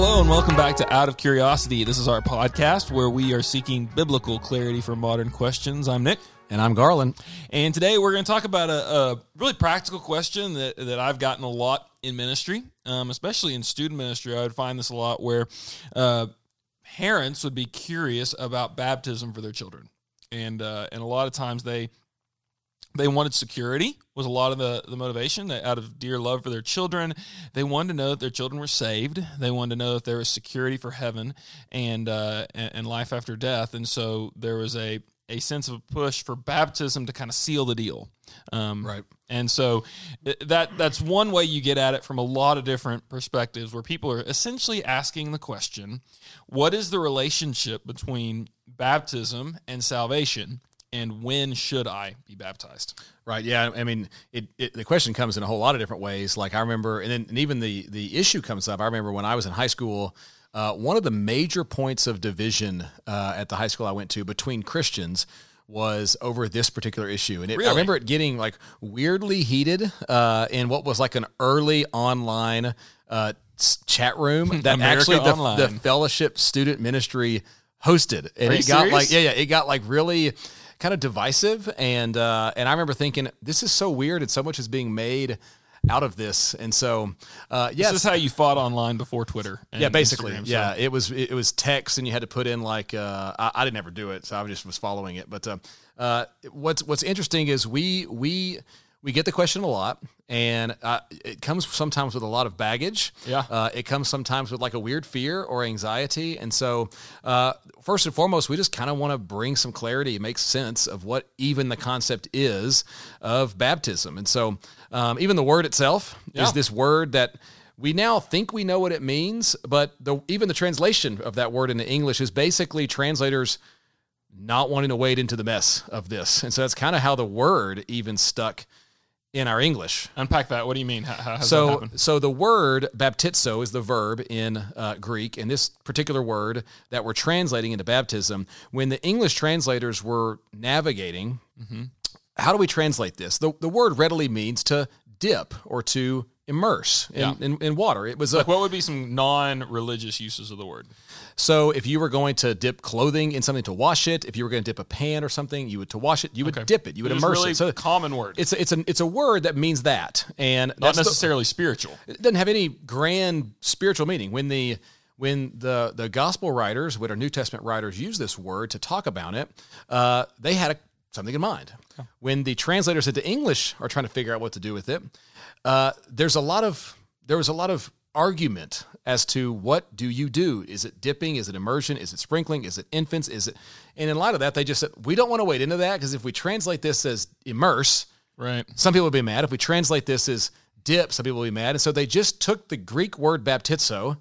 Hello and welcome back to Out of Curiosity. This is our podcast where we are seeking biblical clarity for modern questions. I'm Nick. And I'm Garland. And today we're going to talk about a really practical question that I've gotten a lot in ministry, especially in student ministry. I would find this a lot where parents would be curious about baptism for their children. And a lot of times they wanted security, was a lot of the motivation, out of dear love for their children. They wanted to know that their children were saved. They wanted to know that there was security for heaven and life after death. And so there was a sense of a push for baptism to kind of seal the deal. Right. And so that's one way you get at it from a lot of different perspectives, where people are essentially asking the question, what is the relationship between baptism and salvation? And when should I be baptized? Right, yeah. I mean, the question comes in a whole lot of different ways. Like I remember, and even the issue comes up. I remember when I was in high school, one of the major points of division at the high school I went to between Christians was over this particular issue. And I remember it getting like weirdly heated in what was like an early online chat room that actually the Fellowship Student Ministry hosted. And it got serious? It got like really kind of divisive, and I remember thinking, this is so weird, and so much is being made out of this, and so this is how you fought online before Twitter. Basically, Instagram, so. Yeah, it was text, and you had to put in like I didn't ever do it, so I just was following it. But what's interesting is we get the question a lot, and it comes sometimes with a lot of baggage. Yeah, it comes sometimes with like a weird fear or anxiety, and so first and foremost, we just kind of want to bring some clarity and make sense of what even the concept is of baptism. And so even the word itself is this word that we now think we know what it means, but even the translation of that word into English is basically translators not wanting to wade into the mess of this, and so that's kind of how the word even stuck in our English. Unpack that. What do you mean? So the word baptizo is the verb in Greek, and this particular word that we're translating into baptism, when the English translators were navigating, how do we translate this? The word readily means to dip or to immerse in water. It was what would be some non-religious uses of the word? So if you were going to dip clothing in something to wash it, if you were going to dip a pan or something, you would to wash it, you would dip it, you would immerse really it. It's a common word. It's a word that means that, and not necessarily spiritual. It doesn't have any grand spiritual meaning. When the gospel writers, when our New Testament writers use this word to talk about it, they had something in mind. When the translators into English are trying to figure out what to do with it, there was a lot of argument as to what do you do? Is it dipping? Is it immersion? Is it sprinkling? Is it infants? And in light of that, they just said, we don't want to wade into that, because if we translate this as immerse, some people will be mad. If we translate this as dip, some people will be mad. And so they just took the Greek word baptizo,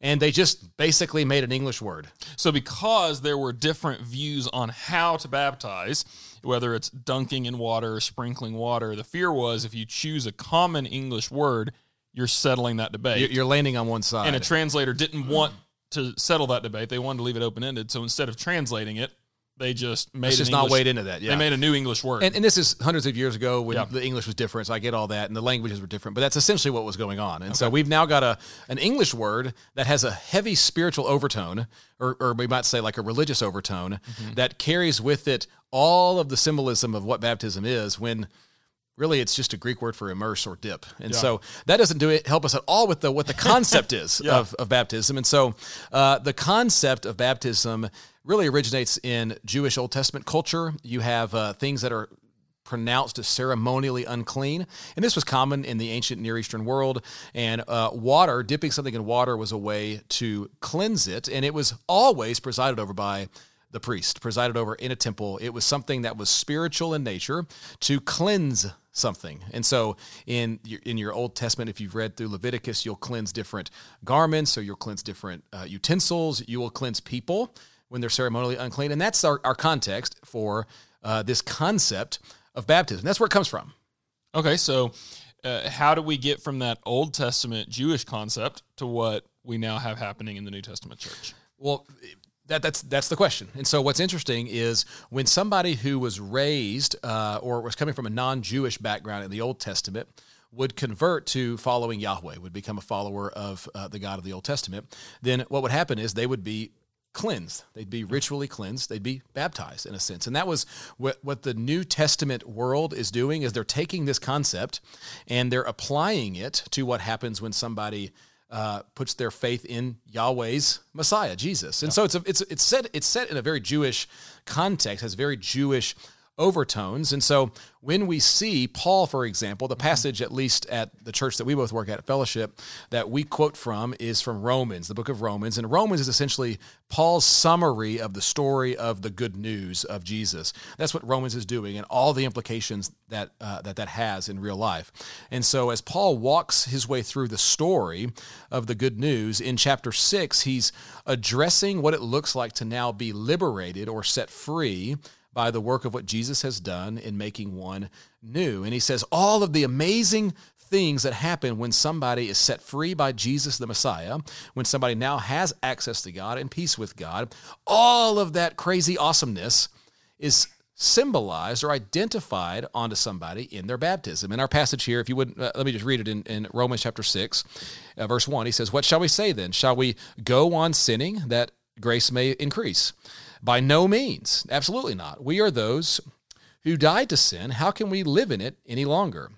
and they just basically made an English word. So because there were different views on how to baptize, whether it's dunking in water or sprinkling water, the fear was if you choose a common English word, you're settling that debate. You're landing on one side. And a translator didn't want to settle that debate. They wanted to leave it open-ended. So instead of translating it, they just made They made a new English word. And this is hundreds of years ago when the English was different, so I get all that, and the languages were different, but that's essentially what was going on. And so we've now got an English word that has a heavy spiritual overtone, or we might say like a religious overtone, that carries with it all of the symbolism of what baptism is, when really it's just a Greek word for immerse or dip. And so that doesn't help us at all with what the concept is of baptism. And so the concept of baptism really originates in Jewish Old Testament culture. You have things that are pronounced as ceremonially unclean, and this was common in the ancient Near Eastern world, and dipping something in water was a way to cleanse it, and it was always presided over by the priest, presided over in a temple. It was something that was spiritual in nature to cleanse something. And so in your Old Testament, if you've read through Leviticus, you'll cleanse different garments, so you'll cleanse different utensils, you will cleanse people when they're ceremonially unclean. And that's our context for this concept of baptism. That's where it comes from. Okay, so how do we get from that Old Testament Jewish concept to what we now have happening in the New Testament church? Well, that's the question. And so what's interesting is when somebody who was raised or was coming from a non-Jewish background in the Old Testament would convert to following Yahweh, would become a follower of the God of the Old Testament, then what would happen is they would be cleansed. They'd be ritually cleansed. They'd be baptized in a sense. And that was what the New Testament world is doing, is they're taking this concept and they're applying it to what happens when somebody puts their faith in Yahweh's Messiah, Jesus. And so it's set in a very Jewish context, has very Jewish overtones. And so when we see Paul, for example, the passage, at least at the church that we both work at Fellowship, that we quote from is from Romans, the book of Romans. And Romans is essentially Paul's summary of the story of the good news of Jesus. That's what Romans is doing and all the implications that that has in real life. And so as Paul walks his way through the story of the good news in chapter 6, he's addressing what it looks like to now be liberated or set free by the work of what Jesus has done in making one new. And he says all of the amazing things that happen when somebody is set free by Jesus the Messiah, when somebody now has access to God and peace with God, all of that crazy awesomeness is symbolized or identified onto somebody in their baptism. In our passage here, if you would, let me just read it in Romans chapter 6, verse 1. He says, "What shall we say then? Shall we go on sinning that grace may increase? By no means, absolutely not. We are those who died to sin. How can we live in it any longer?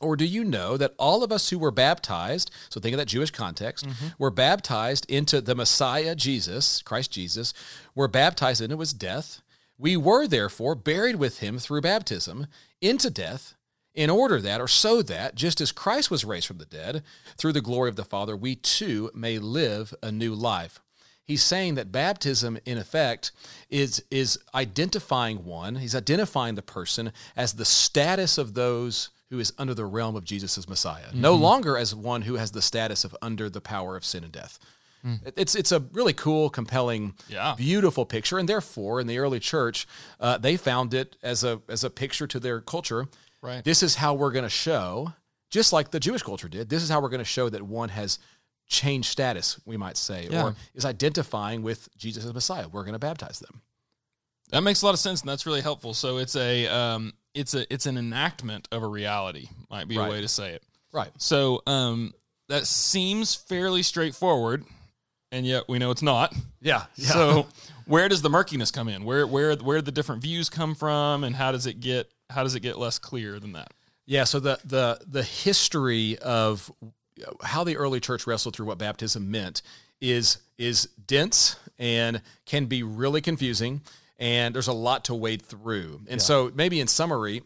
Or do you know that all of us who were baptized," so think of that Jewish context, "were baptized into the Messiah Jesus, Christ Jesus, were baptized into his death. We were therefore buried with him through baptism into death, in order that, or so that, just as Christ was raised from the dead, through the glory of the Father, we too may live a new life." He's saying that baptism, in effect, is identifying one. He's identifying the person as the status of those who is under the realm of Jesus as Messiah, no longer as one who has the status of under the power of sin and death. It's a really cool, compelling, beautiful picture, and therefore, in the early church, they found it as a picture to their culture. Right. This is how we're going to show, just like the Jewish culture did, this is how we're going to show that one has change status, we might say, or is identifying with Jesus as Messiah. We're going to baptize them. That makes a lot of sense, and that's really helpful. So it's an enactment of a reality, might be a way to say it. Right. So that seems fairly straightforward, and yet we know it's not. Yeah. So where does the murkiness come in? Where do the different views come from, and how does it get less clear than that? Yeah. So the history of how the early church wrestled through what baptism meant is dense and can be really confusing, and there's a lot to wade through. And so maybe in summary,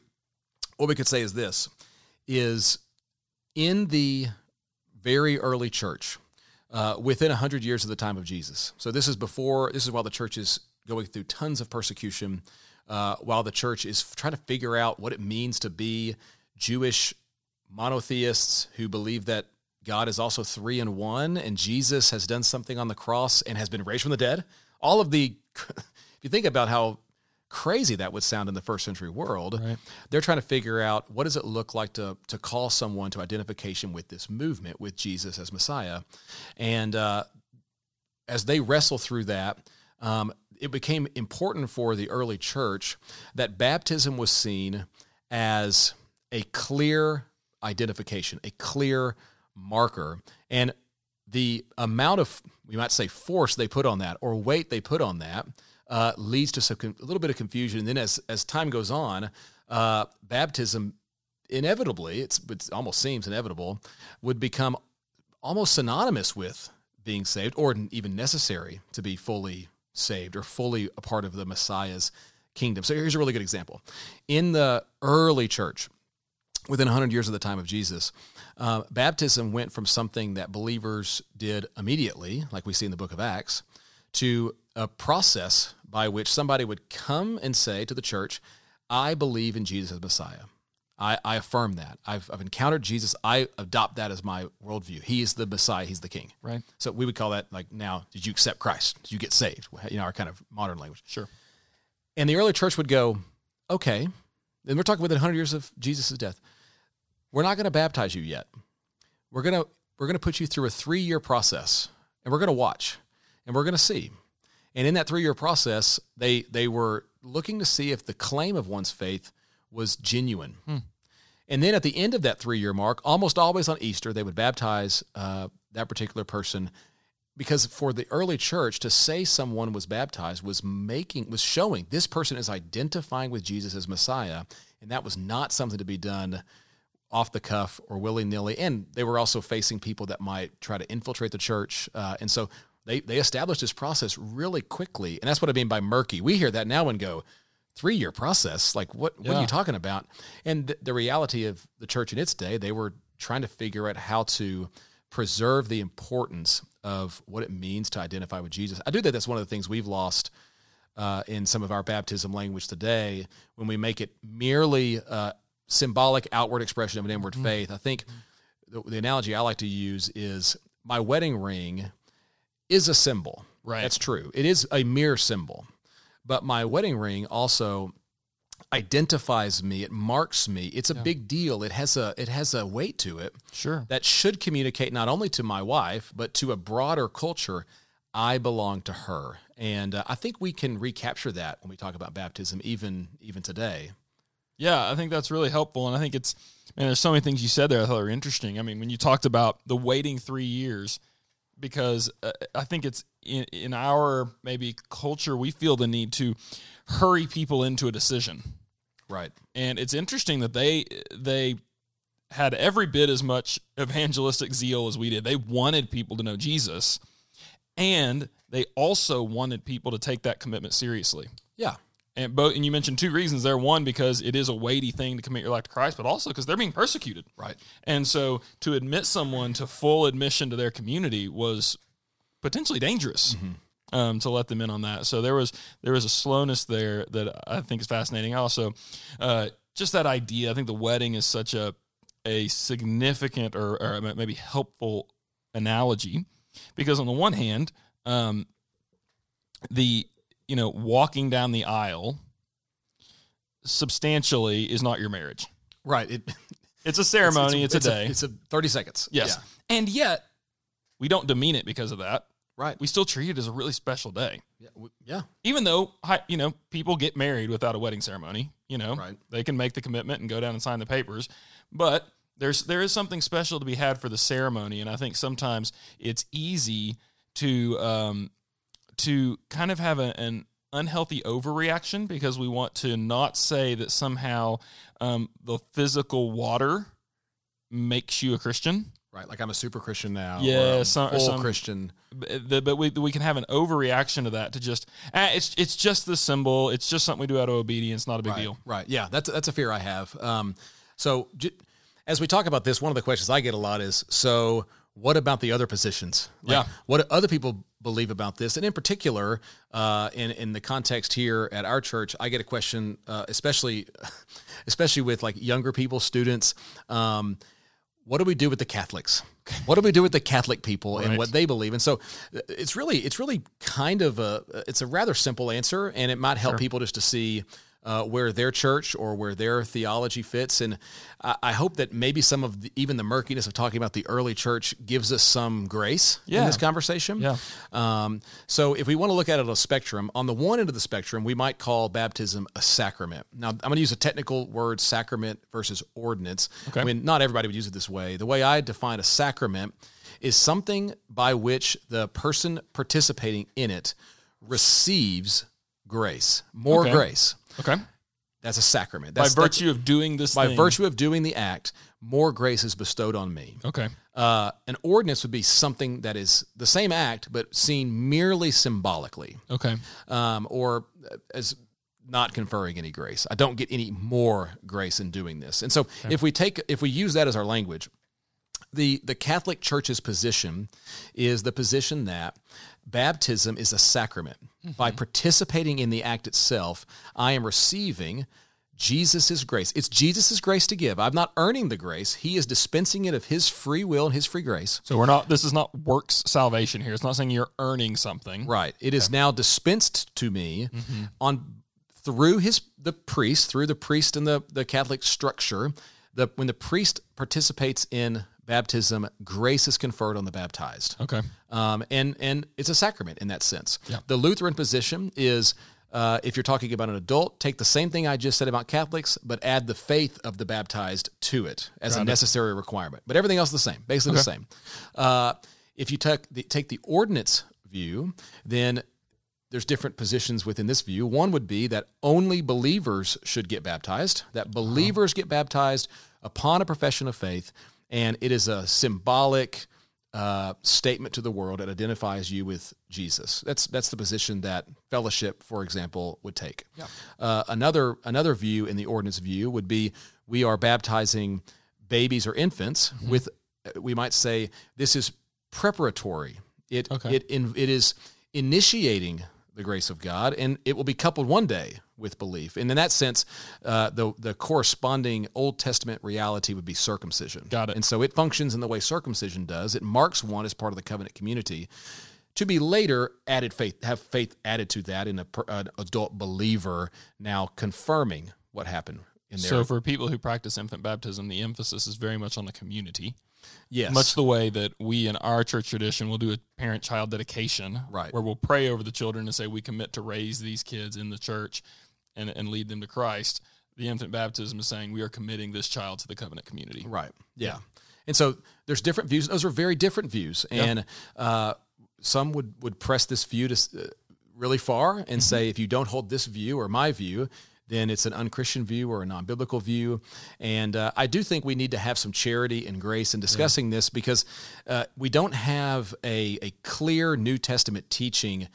what we could say is this, is in the very early church, within 100 years of the time of Jesus, so this is while the church is going through tons of persecution, while the church is trying to figure out what it means to be Jewish monotheists who believe that God is also three in one, and Jesus has done something on the cross and has been raised from the dead. All of the, if you think about how crazy that would sound in the first century world, they're trying to figure out what does it look like to call someone to identification with this movement, with Jesus as Messiah. And as they wrestle through that, it became important for the early church that baptism was seen as a clear identification, a clear marker, and the amount of, we might say, force they put on that or weight they put on that leads to a little bit of confusion. And then as time goes on, baptism inevitably, it almost seems inevitable, would become almost synonymous with being saved or even necessary to be fully saved or fully a part of the Messiah's kingdom. So here's a really good example. In the early church, within 100 years of the time of Jesus, baptism went from something that believers did immediately, like we see in the book of Acts, to a process by which somebody would come and say to the church, "I believe in Jesus as Messiah. I affirm that. I've encountered Jesus. I adopt that as my worldview. He is the Messiah. He's the King." Right. So we would call that, like, now, did you accept Christ? Did you get saved? You know, our kind of modern language. Sure. And the early church would go, okay, and we're talking within 100 years of Jesus' death, we're not going to baptize you yet. We're going to put you through a 3-year process, and we're going to watch, and we're going to see. And in that 3-year process, they were looking to see if the claim of one's faith was genuine. And then at the end of that 3-year mark, almost always on Easter, they would baptize that particular person, because for the early church to say someone was baptized was showing this person is identifying with Jesus as Messiah, and that was not something to be done off the cuff or willy-nilly. And they were also facing people that might try to infiltrate the church, and so they established this process really quickly, and that's what I mean by murky. We hear that now and go, 3-year process? Like, what are you talking about? And the reality of the church in its day, they were trying to figure out how to preserve the importance of what it means to identify with Jesus. I do think that's one of the things we've lost in some of our baptism language today, when we make it merely symbolic outward expression of an inward faith. I think the analogy I like to use is my wedding ring is a symbol. Right. That's true. It is a mere symbol. But my wedding ring also identifies me. It marks me. It's a big deal. It has a weight to it. Sure. That should communicate not only to my wife, but to a broader culture, I belong to her. And I think we can recapture that when we talk about baptism, even today. Yeah, I think that's really helpful. And I think there's so many things you said there I thought were interesting. I mean, when you talked about the waiting 3 years, because I think it's in our maybe culture, we feel the need to hurry people into a decision. Right. And it's interesting that they had every bit as much evangelistic zeal as we did. They wanted people to know Jesus, and they also wanted people to take that commitment seriously. Yeah. And you mentioned two reasons there. One, because it is a weighty thing to commit your life to Christ, but also because they're being persecuted. Right. And so to admit someone to full admission to their community was potentially dangerous to let them in on that. So there was a slowness there that I think is fascinating. Also, just that idea, I think the wedding is such a significant or maybe helpful analogy, because on the one hand, walking down the aisle substantially is not your marriage. Right. It's a ceremony. It's a day. It's a 30 seconds. Yes. Yeah. And yet we don't demean it because of that. Right. We still treat it as a really special day. Yeah. Even though, people get married without a wedding ceremony, right. They can make the commitment and go down and sign the papers, but there is something special to be had for the ceremony. And I think sometimes it's easy to kind of have an unhealthy overreaction, because we want to not say that somehow the physical water makes you a Christian. Right, like I'm a super Christian now. Yeah, or some Christian. But we can have an overreaction to that, to just, it's just the symbol. It's just something we do out of obedience, not a big deal. Right, yeah, that's a fear I have. So as we talk about this, one of the questions I get a lot is, so what about the other positions? What do other people believe about this? And in particular, in the context here at our church, I get a question, especially with like younger people, students. What do we do with the Catholics? What do we do with the Catholic people and what they believe? And so it's really kind of a rather simple answer, and it might help people just to see where their church or where their theology fits. And I hope that maybe some of even the murkiness of talking about the early church gives us some grace in this conversation. Yeah. So if we want to look at it on a spectrum, on the one end of the spectrum, we might call baptism a sacrament. Now, I'm going to use a technical word, sacrament versus ordinance. Okay. I mean, not everybody would use it this way. The way I define a sacrament is something by which the person participating in it receives grace, grace. Okay. That's a sacrament. By virtue of doing the act, more grace is bestowed on me. Okay. An ordinance would be something that is the same act, but seen merely symbolically. Okay. Or as not conferring any grace. I don't get any more grace in doing this. And so if we use that as our language, the Catholic Church's position is the position that baptism is a sacrament. Mm-hmm. By participating in the act itself, I am receiving Jesus' grace. It's Jesus' grace to give. I'm not earning the grace. He is dispensing it of his free will and his free grace. So this is not works salvation here. It's not saying you're earning something. Right. It is now dispensed to me through the priest and the Catholic structure. When the priest participates in baptism, grace is conferred on the baptized. Okay. And it's a sacrament in that sense. Yeah. The Lutheran position is If you're talking about an adult, take the same thing I just said about Catholics, but add the faith of the baptized to it as a necessary requirement. But everything else is the same, basically the same. If you take the ordinance view, then there's different positions within this view. One would be that only believers should get baptized, that believers get baptized upon a profession of faith, and it is a symbolic statement to the world that identifies you with Jesus. That's the position that Fellowship, for example, would take. Yeah. Another view in the ordinance view would be we are baptizing babies or infants with, we might say, this is preparatory. It is initiating the grace of God, and it will be coupled one day with belief. And in that sense, the corresponding Old Testament reality would be circumcision. Got it. And so it functions in the way circumcision does. It marks one as part of the covenant community to be later added faith, have faith added to that in an adult believer now confirming what happened in there. So for people who practice infant baptism, the emphasis is very much on the community. Yes. Much the way that we in our church tradition will do a parent-child dedication, right, where we'll pray over the children and say we commit to raise these kids in the church and lead them to Christ. The infant baptism is saying we are committing this child to the covenant community. Right, yeah. And so there's different views. Those are very different views. And some would press this view to really far and say if you don't hold this view or my view, then it's an unchristian view or a non-biblical view. And I do think we need to have some charity and grace in discussing this because we don't have a clear New Testament teaching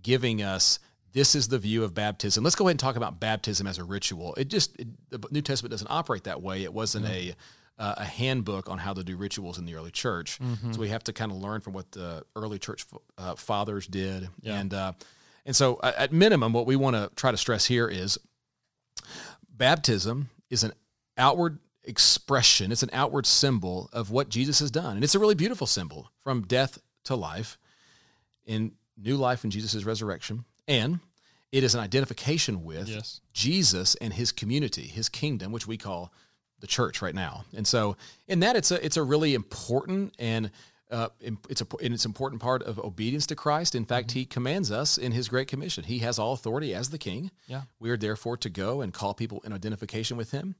giving us this is the view of baptism. Let's go ahead and talk about baptism as a ritual. The New Testament doesn't operate that way. It wasn't a handbook on how to do rituals in the early church. Mm-hmm. So we have to kind of learn from what the early church fathers did. Yeah. And so at minimum, what we want to try to stress here is baptism is an outward expression. It's an outward symbol of what Jesus has done. And it's a really beautiful symbol from death to life in new life in Jesus' resurrection. And it is an identification with Jesus and his community, his kingdom, which we call the church right now. And so in that, it's a really important it's important part of obedience to Christ. In fact, he commands us in his great commission. He has all authority as the king. Yeah. We are therefore to go and call people in identification with him,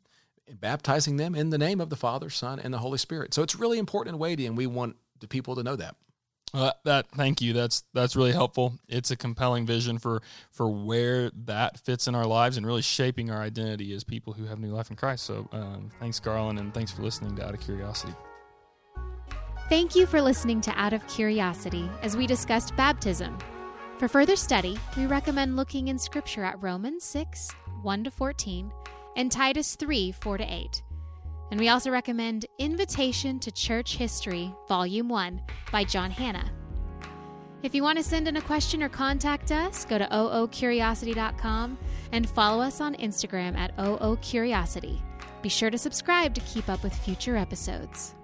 baptizing them in the name of the Father, Son, and the Holy Spirit. So it's really important and weighty, and we want the people to know that. Thank you. That's really helpful. It's a compelling vision for where that fits in our lives and really shaping our identity as people who have new life in Christ. So thanks, Garland, and thanks for listening to Out of Curiosity. Thank you for listening to Out of Curiosity as we discussed baptism. For further study, we recommend looking in Scripture at Romans 6, 1-14, and Titus 3, 4-8. And we also recommend Invitation to Church History, Volume 1 by John Hannah. If you want to send in a question or contact us, go to oocuriosity.com and follow us on Instagram at oocuriosity. Be sure to subscribe to keep up with future episodes.